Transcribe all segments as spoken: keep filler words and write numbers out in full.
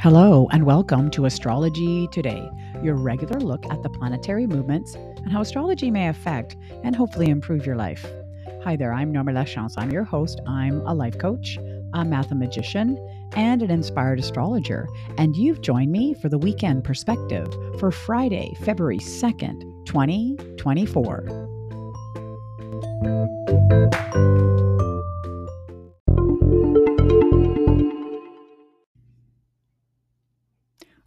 Hello and welcome to Astrology Today, your regular look at the planetary movements and how astrology may affect and hopefully improve your life. Hi there, I'm Norma LaChance. I'm your host. I'm a life coach, a mathemagician, and an inspired astrologer. And you've joined me for the weekend perspective for Friday, February second, twenty twenty-four.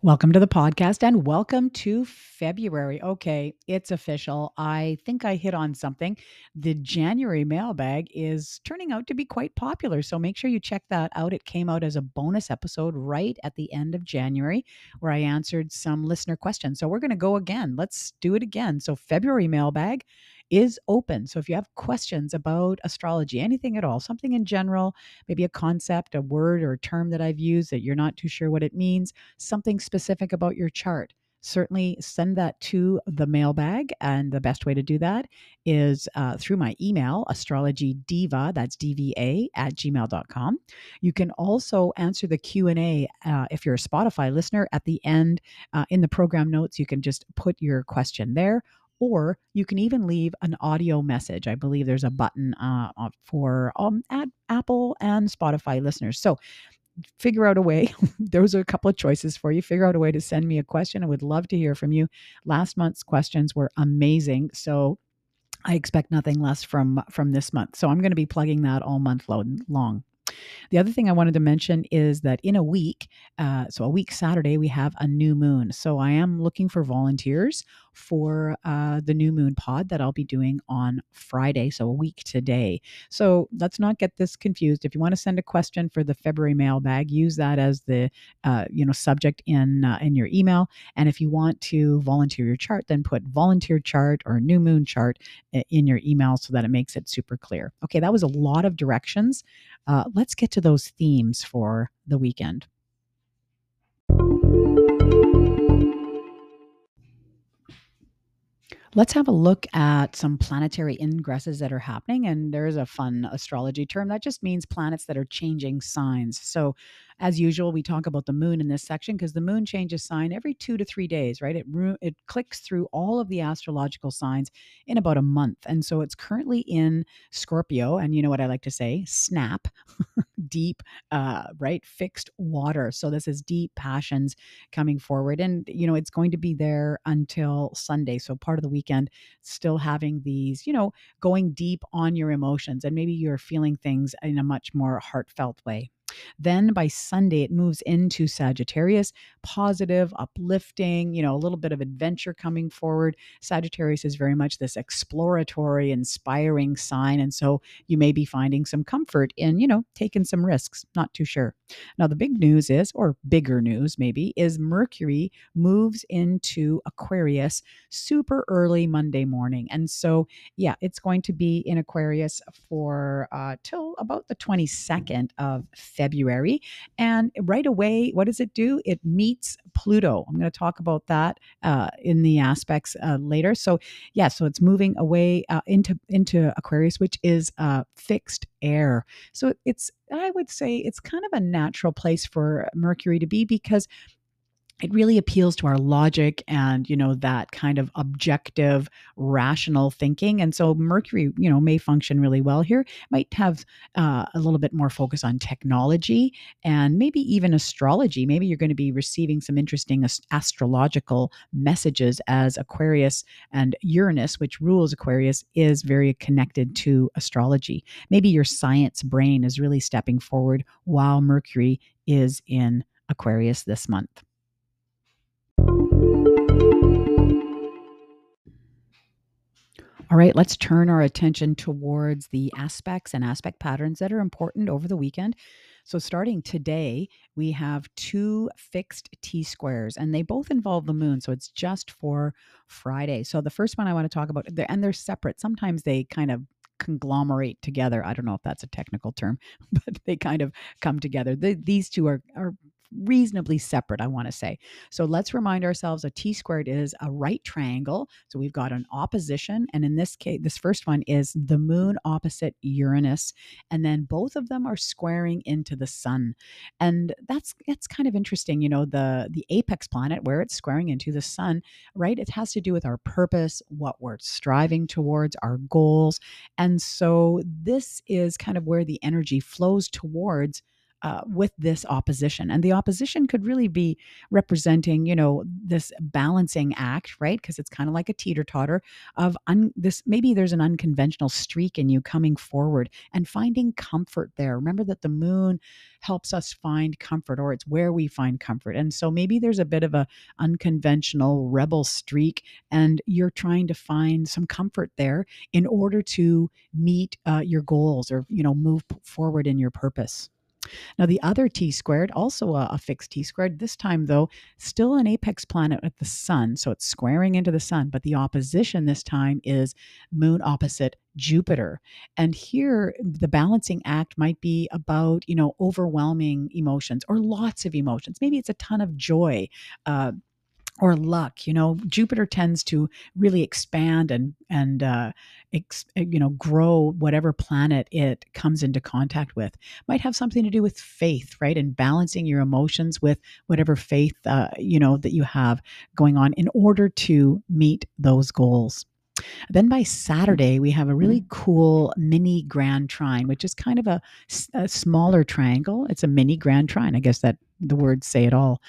Welcome to the podcast and welcome to February. Okay, it's official. I think I hit on something. The January mailbag is turning out to be quite popular, so make sure you check that out. It came out as a bonus episode right at the end of January where I answered some listener questions. So we're going to go again. Let's do it again. So February mailbag is open. So if you have questions about astrology, anything at all, something in general, maybe a concept, a word or a term that I've used that you're not too sure what it means, something specific about your chart, certainly send that to the mailbag. And the best way to do that is uh, through my email, astrologydva, that's D V A, at gmail dot com. You can also answer the Q and A uh, if you're a Spotify listener at the end uh, in the program notes. You can just put your question there. Or you can even leave an audio message. I believe there's a button uh, for um, at Apple and Spotify listeners. So figure out a way. Those are a couple of choices for you. Figure out a way to send me a question. I would love to hear from you. Last month's questions were amazing. So I expect nothing less from, from this month. So I'm going to be plugging that all month long. The other thing I wanted to mention is that in a week, uh, so a week Saturday, we have a new moon. So I am looking for volunteers for uh, the new moon pod that I'll be doing on Friday, so a week today. So let's not get this confused. If you want to send a question for the February mailbag, use that as the uh, you know subject in uh, in your email. And if you want to volunteer your chart, then put volunteer chart or new moon chart in your email so that it makes it super clear. Okay, that was a lot of directions. Uh, let's get to those themes for the weekend. Let's have a look at some planetary ingresses that are happening. And there's a fun astrology term that just means planets that are changing signs. So as usual, we talk about the moon in this section because the moon changes sign every two to three days, right? It it clicks through all of the astrological signs in about a month. And so it's currently in Scorpio. And you know what I like to say, snap, deep, uh, right? Fixed water. So this is deep passions coming forward. And, you know, it's going to be there until Sunday. So part of the week Weekend, still having these, you know, going deep on your emotions, and maybe you're feeling things in a much more heartfelt way. Then by Sunday, it moves into Sagittarius, positive, uplifting, you know, a little bit of adventure coming forward. Sagittarius is very much this exploratory, inspiring sign. And so you may be finding some comfort in, you know, taking some risks, not too sure. Now, the big news is, or bigger news maybe, is Mercury moves into Aquarius super early Monday morning. And so, yeah, it's going to be in Aquarius for uh, till about the twenty-second of February. February. And right away, what does it do? It meets Pluto. I'm going to talk about that uh, in the aspects uh, later. So yeah, so it's moving away uh, into, into Aquarius, which is uh, fixed air. So it's, I would say it's kind of a natural place for Mercury to be because it really appeals to our logic and, you know, that kind of objective, rational thinking. And so Mercury, you know, may function really well here, might have uh, a little bit more focus on technology and maybe even astrology. Maybe you're going to be receiving some interesting ast- astrological messages as Aquarius and Uranus, which rules Aquarius, is very connected to astrology. Maybe your science brain is really stepping forward while Mercury is in Aquarius this month. All right, let's turn our attention towards the aspects and aspect patterns that are important over the weekend. So starting today, we have two fixed T-squares, and they both involve the moon. So it's just for Friday. So the first one I want to talk about, and they're separate. Sometimes they kind of conglomerate together. I don't know if that's a technical term, but they kind of come together. The, these two are, are reasonably separate, I want to say. So let's remind ourselves a T squared is a right triangle. So we've got an opposition. And in this case, this first one is the moon opposite Uranus. And then both of them are squaring into the sun. And that's, that's kind of interesting. You know, the, the apex planet where it's squaring into the sun, right? It has to do with our purpose, what we're striving towards, our goals. And so this is kind of where the energy flows towards Uh, with this opposition. And the opposition could really be representing, you know, this balancing act, right? Because it's kind of like a teeter-totter of un- this, maybe there's an unconventional streak in you coming forward and finding comfort there. Remember that the moon helps us find comfort, or it's where we find comfort. And so maybe there's a bit of a unconventional rebel streak, and you're trying to find some comfort there in order to meet uh, your goals or, you know, move forward in your purpose. Now, the other T squared, also a, a fixed T squared, this time though, still an apex planet at the sun. So it's squaring into the sun, but the opposition this time is moon opposite Jupiter. And here, the balancing act might be about, you know, overwhelming emotions or lots of emotions. Maybe it's a ton of joy, uh, or luck. You know, Jupiter tends to really expand and, and, uh, ex- you know, grow whatever planet it comes into contact with. Might have something to do with faith, right? And balancing your emotions with whatever faith, uh, you know, that you have going on in order to meet those goals. Then by Saturday, we have a really cool mini grand trine, which is kind of a, a smaller triangle. It's a mini grand trine. I guess that the words say it all.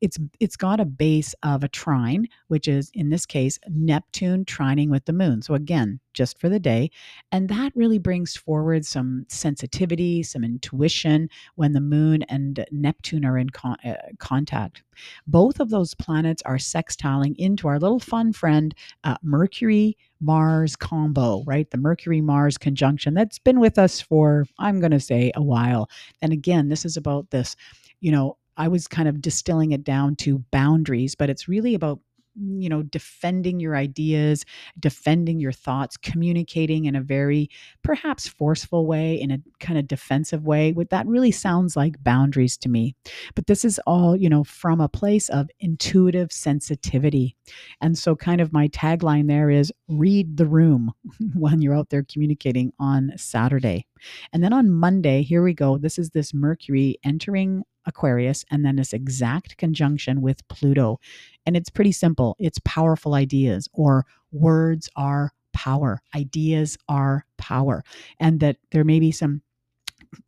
It's It's got a base of a trine, which is, in this case, Neptune trining with the moon. So again, just for the day. And that really brings forward some sensitivity, some intuition when the moon and Neptune are in con- uh, contact. Both of those planets are sextiling into our little fun friend, uh, Mercury Mars combo, right? The Mercury-Mars conjunction that's been with us for, I'm going to say, a while. And again, this is about this, you know, I was kind of distilling it down to boundaries, but it's really about, you know, defending your ideas, defending your thoughts, communicating in a very perhaps forceful way, in a kind of defensive way. That really sounds like boundaries to me. But this is all, you know, from a place of intuitive sensitivity. And so kind of my tagline there is read the room when you're out there communicating on Saturday. And then on Monday, here we go. This is this Mercury entering Aquarius, and then this exact conjunction with Pluto. And it's pretty simple. It's powerful ideas, or words are power. Ideas are power. And that there may be some,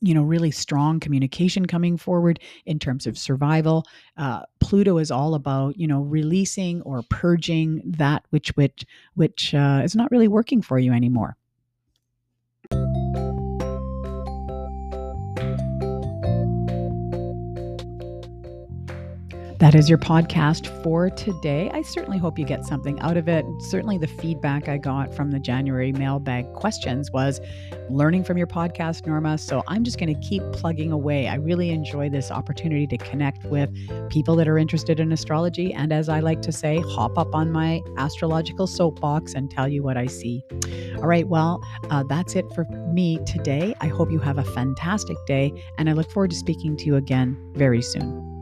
you know, really strong communication coming forward in terms of survival. Uh, Pluto is all about, you know, releasing or purging that which, which, which uh, is not really working for you anymore. That is your podcast for today. I certainly hope you get something out of it. Certainly the feedback I got from the January mailbag questions was learning from your podcast, Norma. So I'm just going to keep plugging away. I really enjoy this opportunity to connect with people that are interested in astrology. And as I like to say, hop up on my astrological soapbox and tell you what I see. All right. Well, uh, that's it for me today. I hope you have a fantastic day, and I look forward to speaking to you again very soon.